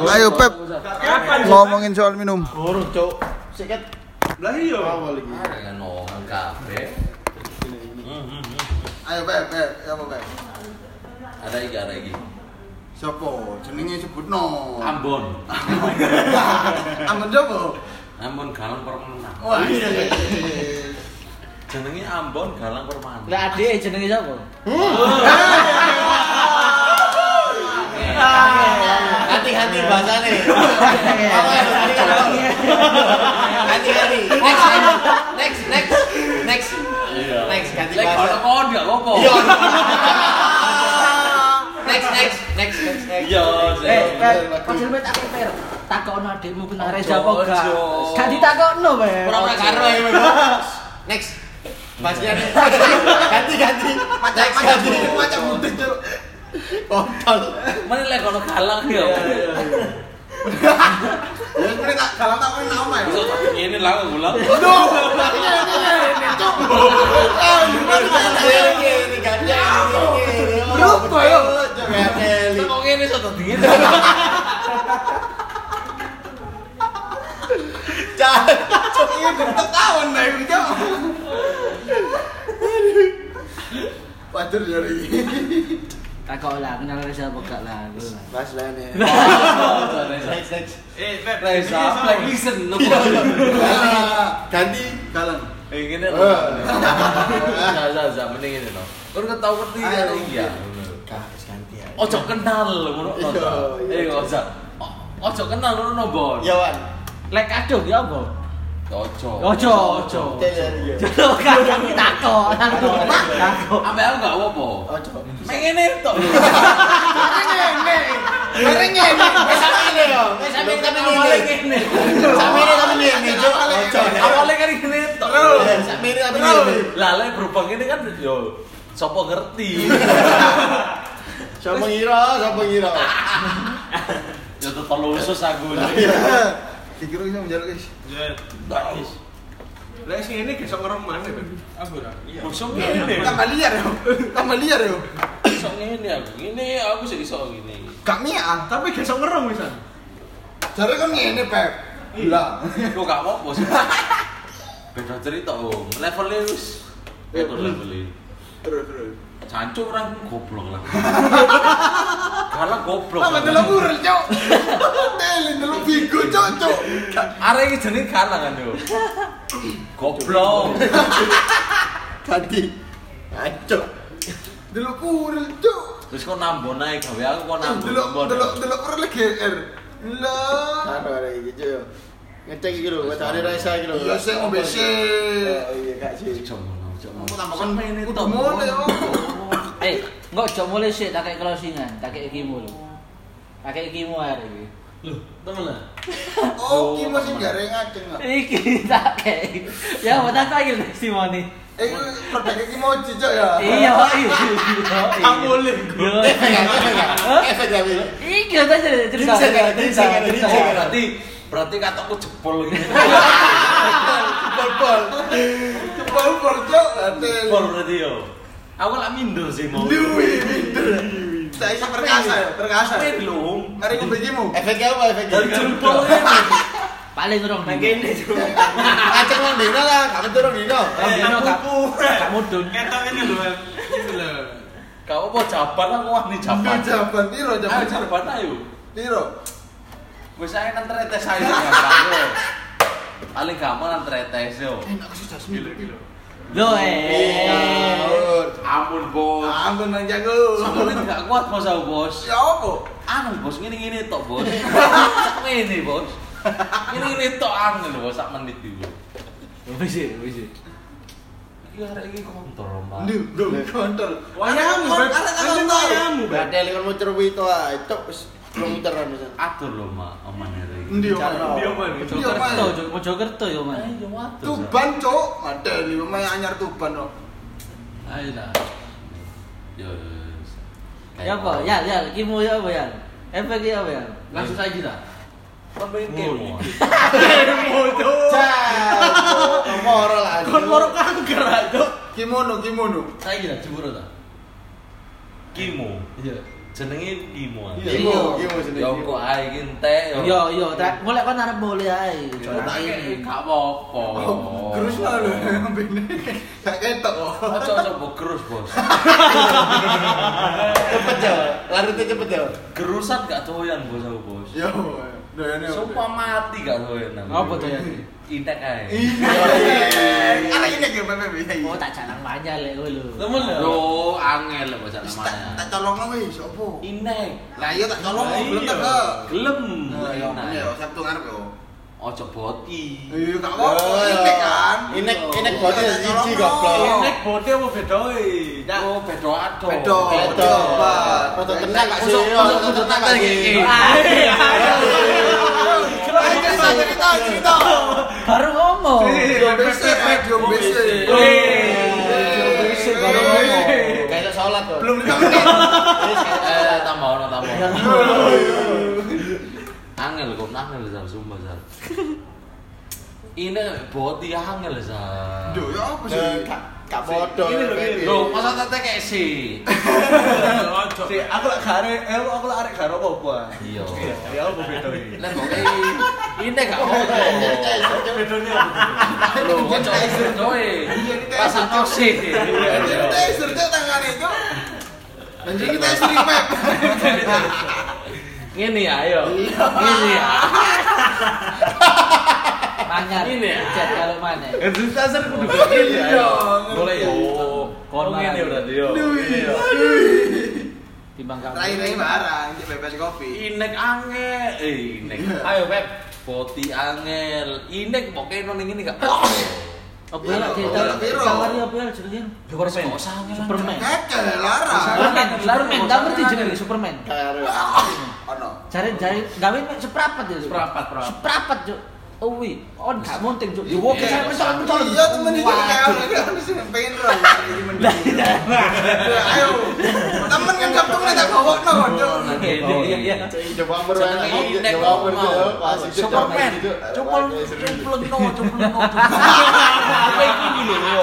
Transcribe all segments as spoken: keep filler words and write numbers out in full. Ayo Pep, ngomongin soal minum. Urut, Cuk. Siket. Lah iya. Awal iki. Arek nongol kabeh. Ayo Pep, Pep, ya apa Pep? Ada iki, ada iki. Sopo? Jenenge sebutno. Ambon. Ambon jopo? Ambon Galang Permana. Wah, iya. Jenenge Ambon Galang Permana. Lah adike jenenge sapa? Hati-hati bahasane. Hati-hati. Next, next, next, next, next. Ganti bahasa. Kon enggak apa-apa. Next, next, next, next, next. Yo. Eh, kajel met aku per. Takokno adikmu benar Reza apa enggak? Gak ditakokno, Bang. Ora karo. Next. Bahasane. Ganti-ganti. Macam-macam macam mudik, Cuk. Kontol. Mene lek ono galang ya. Ya mene tak galang tak kono nang omah. Iso tak ngene lha kok gula. Aduh, ngene ngene cuk. Ah, ngene iki ganja. Ruk koyo. Kok ngene iso tak dingin. Cak, cuk iki bentuk tahun bae cuk. Waduh jare iki. Takau lah, kenal Reza apa enggak lah. Bahas lain ya. Eh, Pep, Reza, Black Vision. Ganti Galang. Eh, gini loh. Gak, mending ini loh. Kan ketau peti ya. Iya. Gak, ganti ya. Ojo kenal loh. Eh, gak usah. Ojo kenal loh nombor. Iya, Wan. Lek aduh, ya apa? Ojo. Ojo, ojo. Jelo kan takau. Takau. Ambe aku gak apa-apa. Ojo. Ngene to. Ngene. Ngene. Samene yo. Samene tapi ngene. Samene tapi ngene. Awale kan ngene to. Samene tapi ngene. Lah lek berubah ngene kan yo sapa ngerti. Sapa ngira, sapa ngira. Yo telu usus aku. Dikira iso njaluk guys. Guys. Lek sing ngene gesok karo maneh, Beb. Aku ora. Iya. Bosok ngene. Tambah liar yo. Tambah liar yo. Gesok ngene aku. Ngene aku sik iso ngene. Gak miak, tapi gesok ngerung pisan. Jare kan ngene, Beb. Lah, kok gak apa-apa sih. Beda cerita, Om. Level e wis. Itu level e. Terus terus. Cancuk orang goblok lah. Galang goblok. Lah delok urel, Cuk. Delin delok bigo, Cuk. Arek iki jenenge galang kan yo. Goblok. Ganti. Cancuk. Delok urel, Cuk. Wis kok nambon ae gawe aku kok nambon. Delok delok delok urel G R. Lah. Karo arek iki, Cuk. Ngecek iki lho, wetane Raisa iki lho. Yo sing ombe sih. Iya, gak sih. Aku tambah kan main itu. Mulai oh. Eh, enggak cok mulai sih tak kayak closingan, tak kayak gimu lho. Tak kayak gimu hari iki. Lho, temen lah. Oh, iki masih gareng aceng kok. Iki tak kayak. Ya, mau tak kayak testimoni. Eh, pertanyaan iki mau cocok ya. Iya, iya. Kamu lho. Eh, efek gawe. Iki tak cerita. Cerita, cerita. Berarti berarti katokku jebol gitu. Jebol. Jebol porco. Jebol berarti yo. Aku lak minder sih mau. Luwi minder. Saya perkasa ya, perkasa. Belum. Ngari ku begimu. Efeknya apa efeknya? Jempol. Paling dorong nang kene. Acek nang dino lah, gak dorong dino. Nang dino gak. Gak mudun. Ketok ini lho. Iki lho. Gak apa jaban aku wani jaban. Jaban piro jaban? Jaban ayo. Piro? Wis ae nang tretes ae jaban. Paling gampang nang tretes yo. Enak sih jasmine lho. Loh eh ampun bos ampun nang jago sampeyan gak kuat bos aku bos ya opo anu bos ngene-ngene tok bos sak ngene bos ngene-ngene tok angel bos sak menit iki wis wis iki arek iki kontrol Mas lho kontrol wayamu wayamu badhe lek mau cerwi to ae tok wis kilometeran wis atur lho Mak oman arek iki yo Mojokerto yo Mojokerto yo Mas Tuban Cuk mateni omahe anyar Tuban kok ayo ta yo ya apa ya ya iki mau ya apa ya efek ya apa ya langsung saja ta sampeyan kemo kemo to moro lah kon moro kanker aja kimono kimono saiki ta jeburo ta kimo iya jenenge Bimo. Bimo wis jenenge. Ya kok ae iki entek ya. Ya ya, golek kon arep mule ae. Coba iki gak apa-apa. Gerus lho ambene. Gak ketok kok. Aja coba gerus, Bos. Cepet ya. Larute cepet ya. Gerusan gak doyan Bos aku, Bos. Ya. Doyan. Sumpah mati gak doyan. Apa doyan? Intek ae. Ala intek ya Bapak. Oh, tak jalan manja lek kowe lho. Lho, angel lek jalan manja. Tak colongno wis opo? Intek. Lah iya tak colongno belum tak ke. Gelem. Ya iya, Sabtu ngarep yo. Ojo boti. Iya, gak apa-apa intek kan. Intek intek boti siji goblok. Intek boti opo bedoe? Oh, bedo ado. Bedo. Bedo. Foto tenan gak sih? Foto tenan iki. Cerita cerita baru ngomong besok video besok besok baru ngomong kayak salat kok belum eh tambah ono tambah angel kok angel besar sumpah besar ini boti angel besar duh ya apa sih gak bodoh lho masa tetek kayak si si aku lak gare aku lak arek garo apa iya ya apa bedo iki lek kok ini gak bodoh bedone lho kok doe pas toksik iki surga tangane itu nanti kita stream map ngene ya ayo ngene ya banyak chat kalau mana itu dasar kudu iya boleh ya kon ngene berarti yo timbang kamu rai-rai barang iki bebas kopi inek angel eh inek ayo beb boti angel inek pokoke nang ngene gak apa lah cerita kawari apa ya jenenge Superman Superman kekel larang Superman tak ngerti jenenge Superman ono jare-jare gawe seprapat ya seprapat seprapat oh wih, on gak monting juk. Yo oke saya mencolot mencolot. Iya temen iki kayak wis pengen ro. Ayo. Temen kan gabung nek tak gowokno juk. Iya iya. Coba berwae. Coba berwae. Superman. Coba cumplengno cumplengno. Apa iki lho?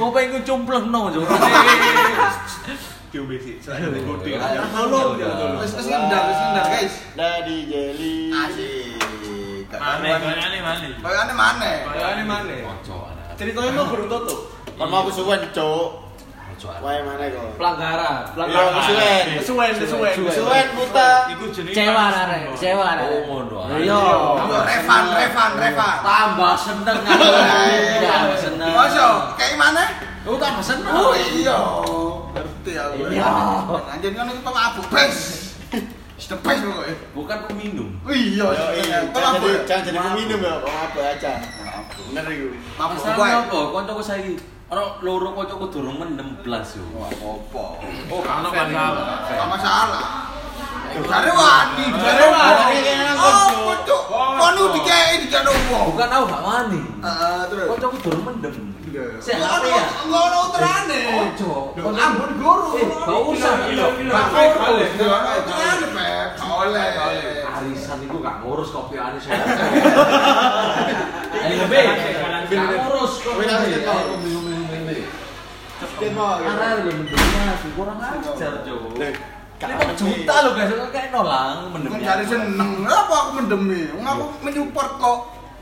Kok pengen cumplengno juk. Coba sih, selain di kode. Halo. Wis wis ndang wis ndang guys. Dadi jeli. Asik. Aneh, aneh, aneh. Bayane maneh. Bayane maneh. Ojo ana. Ceritane mau gurung tutup. Kon mau kesuwen, Cuk. Ojo ana. Wae maneh kok. Pelanggaran. Pelanggaran kesuwen. Kesuwen, kesuwen. Kesuwen buta. Iku jenenge cewa arek, cewa arek. Oh, ngono. Iya. Revan, Revan, Revan. Tambah seneng aku. Tambah seneng. Ojo, kayak maneh? Lu tambah seneng. Oh, iya. Ngerti aku. Iya. Anjen ngono iki pemabuk, Bes. Stepes kok. Bukan peminum. Iya, iya. Tolong jangan jadi peminum ya, apa aja. Bener iku. Masalah apa? Kancaku saiki ana loro kancaku durung mendem blas yo. Apa? Oh, ana masalah. Ana masalah. Jare wani, jare wani. Oh, cuk. Kono dikei dikene opo? Bukan aku gak wani. Heeh, terus. Kancaku durung mendem. Sik ati ya. Ngono uterane. Ojo. Kon ambon guru. Gak usah. Baik kali. Jangan oleh arisan iku gak ngurus kopiane saya. Ini lebih ngurus kopi. Cepet mau. Arah lu mendemnya kurang ajar, Jo. lima juta lho guys, kok kayak nolang mendemnya. Mencari seneng apa aku mendemi? Wong aku menyupport kok.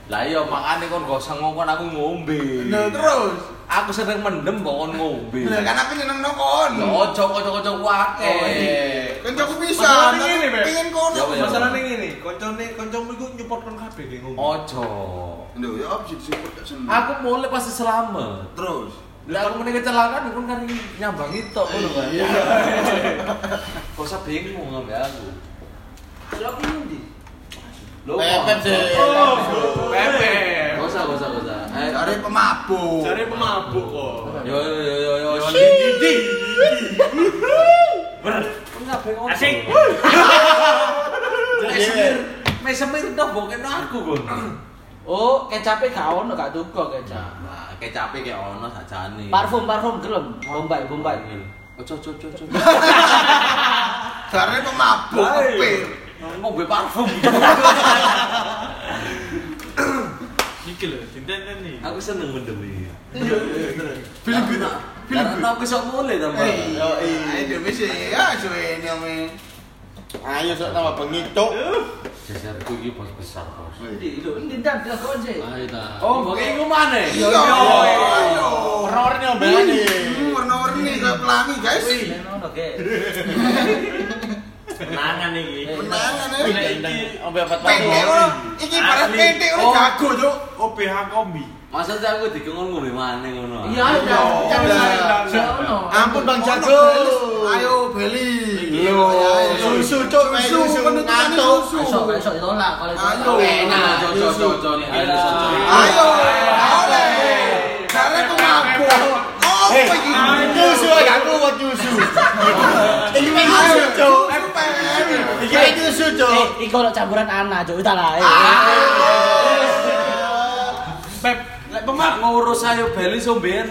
Lah iya makane kon gak usah ngomong aku ngombe. Nah terus aku seneng mendem kok kon ngombe. Lah kan aku seneng nongkon. Ojo kanca-kanca kuake. Kancaku pisan. Pengen kono. Masalahne ngene, kancane kancamu iku nyupport kon kabeh ngombe. Ojo. Lho ya opo support gak seneng. Aku mulai pasti selamat. Terus, lah aku meneh kecelakaan kon kan nyambangi tok ngono kan. Iya. Kok usah bingung ngombe aku. Lha aku ndi? Lho. Pepet. Pepet. Gosa gosa gosa. Cari pemabuk. Cari pemabuk kok. Yo yo yo yo. Didi. Ber. Enggak pengen. Asik. Mesir. Mesir toh bokeno aku kon. Oh, kecape gak ono gak tuku kecap. Nah, kecape ge ono sajane. Parfum-parfum gelem. Bombay, bombay. Ojo ojo ojo. Cari pemabuk kepir. Ngombe parfum. Iki lho, cinten-cinten iki. Aku seneng mendem iki. Iya, bener. Film kita. Karena aku sok boleh tambah. Ayo mesti ya cuy namanya. Ayo sok tambah pengitok. Saya tu dia bos besar bos. Ini itu ini dah dah kau je. Oh, bagi rumah ni. Yo, warna-warni apa ni? Warna-warni pelangi guys. Okay. Penangan ni. Penangan ni. Pendek orang. Ini barang pendek orang jago tu. O P H kombi. Masa jago dikenal ngombe mana ngono? Iya, jago. Ampun bang jago. Ayo beli. Susu cok, susu ngato, susu. Esok ditolak kalau itu. Nah, cocok-cocok ni. Ayo, oleh. Karena aku mampu. Oh, pergi. Susu aku buat susu. Ini memang susu. Ini itu susu. Ini kalau campuran anak, cok, itulah. Beb, pemak ngurus ayo beli somben.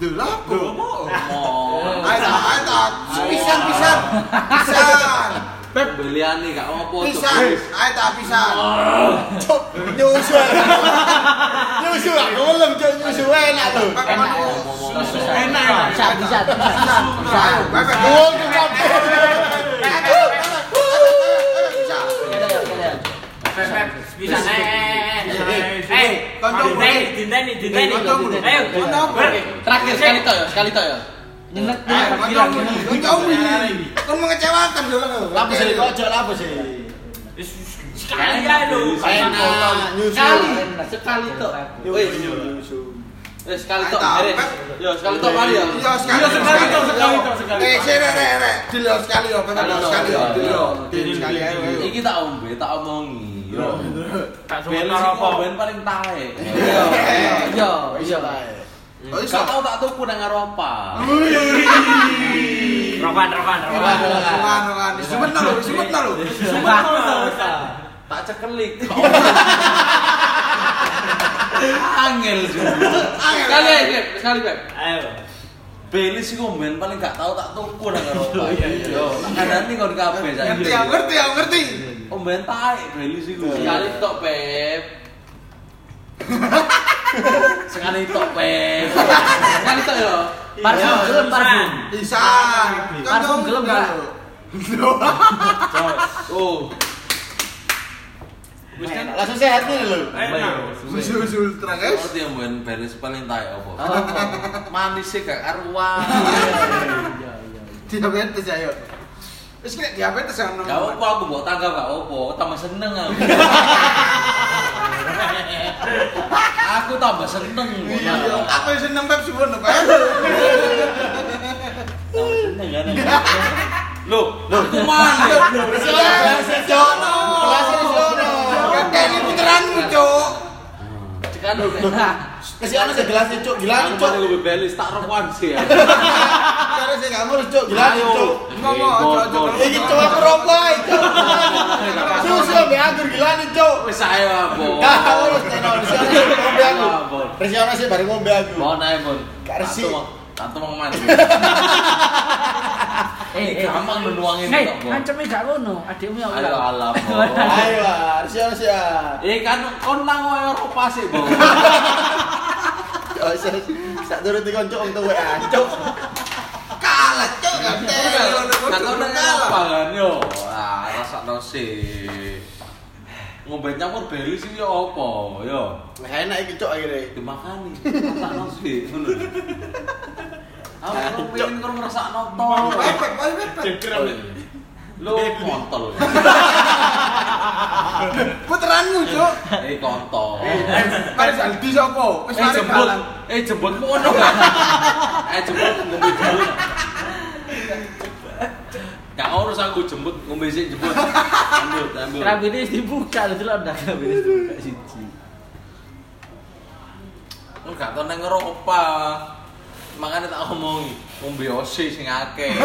Duh, lapo. Ayo, ayo, pisan-pisan. Pisan. Beb, belian nih, gak apa-apa. Pisan, ayo tak pisan. Cuk, nyusul. Nyusul, ngolem cuk, nyusul enak tuh. Enak, enak. Bisa, bisa, bisa. Ayo, bebek. Buang tuh, kampung. Ayo, bisa. Bebek, bisa, Dindai, dindai ni, dindai ni. Ayo, terakhir sekali toh, sekali toh. Nenek, bilang. Kau ini, kau mengecewakan dulu. Apa sih, kau jual apa sih? Sekali aduh. Sekali, sekali toh. Eh, sekali toh. Yo, sekali toh mari ya. Yo, sekali toh, sekali toh, sekali. Eh, sini, sini, dilo sekali yo, kena sekali yo, dilo, dilo sekali ayo. Iki tak ombe, tak omongi. Yo, tak suka rokok ben paling tae. Yo, yo, iya tae. Kau tahu tak tuku nang Eropa. Rokan, rokan, rokan, rokan, rokan. Sumet lho, sumet lho. Sumet lho. Tak cekelik. Angel. Sekali, sekali, Beb. Ayo. Beli sih komen paling gak tahu tak tuku nang Eropa. Yo, kadang ning kon kabeh saiki. Ngerti, ngerti, ngerti. Om bentai, beli sih gue. Sekali tok Beb. Sekali tok Beb. Sekali tok yo. Parfum gelem parfum. Bisa. Parfum gelem kan. Oh. Wis kan langsung sehat nih lho. Susu ultra guys. Oh, yang ben beres paling tai opo. Manis e gak karuan. Iya iya. Diabetes ayo. Wis kena diabetes yang nomor. Gak apa aku mbok tanggap gak apa, tambah seneng aku. Aku tambah seneng. Iya, aku seneng Pep suwun lho. Tambah seneng ya. Lho, lho kuman. Kelas jono. Kelas jono. Kakek puteranmu, Cuk. Cekan lho enak. Kesiono segelas Cuk, gila Cuk. Lebih belis tak rokokan sih ya. Cara sih kamu Cuk, gila Cuk. Iki cowok keropai Cuk. Susu diatur gila Cuk. Wis ae apa. Kau tenan sih ngombe aku. Presiono sih bareng ngombe aku. Mau naik, Mon. Karsi. Tantu mau mandi. Eh, gampang menuangin itu. Eh, ancamnya gak ngono, adikmu ya. Ayo alam. Ayo, siap-siap. Eh, kan kon nang Eropa sih, Bang. Yo, sak sak durung dikoncok wong tuwek ancuk. Kalah, Cuk. Nang kono apa kan yo. Ah, rasakno sih. Ngombe campur beli sih yo apa yo. Enak iki Cuk akhire dimakani. Rasakno sih ngono. Aku pengen kau merasa nonton. Bebek, bebek, bebek. Lo kontol. Puteranmu Cuk. Eh kontol. Mari saldi sopo? Wis mari balang. Eh jembutmu ono gak? Eh jembut ngombe jembut. Gak urus aku jembut ngombe sik jembut. Ambil, ambil. Rambine wis dibuka lho delok ndak rambine dibuka siji. Kok gak tau nang Eropa. Makanya tak ngomongi, ombiosi sing akeh.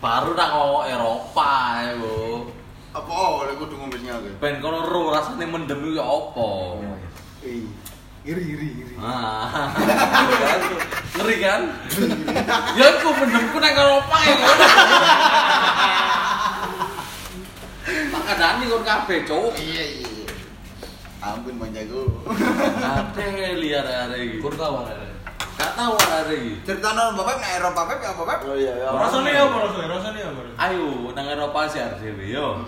Baru tak ngomong Eropa ya bu. Apa oleh kudu ngombe sing akeh? Ben kono ro rasane mendem yo apa. Eh, iri-iri. Ah. Ngeri kan? Ya aku mendemku nang Eropa ya ngono. Makadani kon kabeh, Cuk. Iya iya. Ampun Bang Jago. Ate liar arek iki. Kurang wae arek. Gak tahu ada iki. Ceritane Bapak nek Eropa Bapak ya Bapak. Oh iya ya. Rasane ya apa rasane? Rasane ya apa? Ayo nang Eropa sih arep dhewe yo.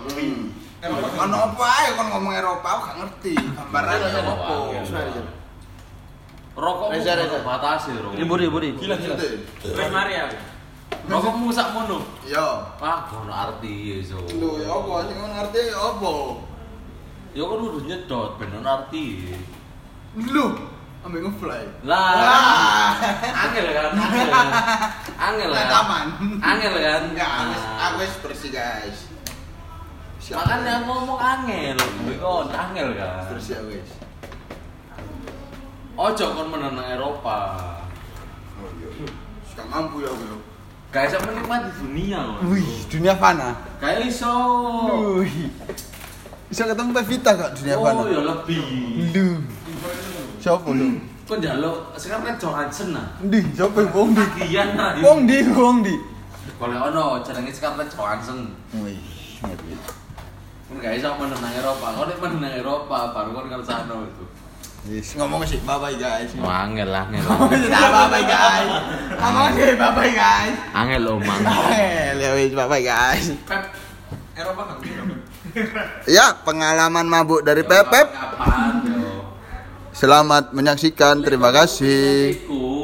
Ono apa ae kon ngomong Eropa aku gak ngerti. Gambarane apa? Rokok batasi rokok. Libur-libur. Gila-gila. Wes mari aku. Rokokmu sak mono. Iya. Wah, ono arti iso. Lho ya apa sing ngerti ya apa? Ya kan udah nyedot ben ono arti. Lho. Ambek ngefly. Lah. Angel kan. Angel. Lah taman. Angel kan. Enggak, aku wis bersih, guys. Makanya ngomong angel, kon angel kan. Bersih wis. Ojo kon meneng nang Eropa. Oh iya. Suka mampu ya, bro. Gak iso menikmati dunia loh. Wih, dunia fana. Gak iso. Bisa ketemu Pevita kok dunia fana. Oh, ya lebih. Duh. Siapa lu? Kok njaluk sekarang Johansson ah. Ndi, sapa wong ndi? Kian ah. Wong ndi, wong ndi. Golek ono jenenge sekarang Johansson. Wih, ngeri. Mun gak iso meneng nang Eropa, kok nek meneng nang Eropa baru kon kersano itu. Wis ngomong sih, bye-bye guys. Angel lah, angel. Bye-bye guys. Ngomong sih, bye-bye guys. Angel omang. Ya wis, bye-bye guys. Eropa kan ngene. Ya, pengalaman mabuk dari Pepep. Selamat menyaksikan, terima kasih.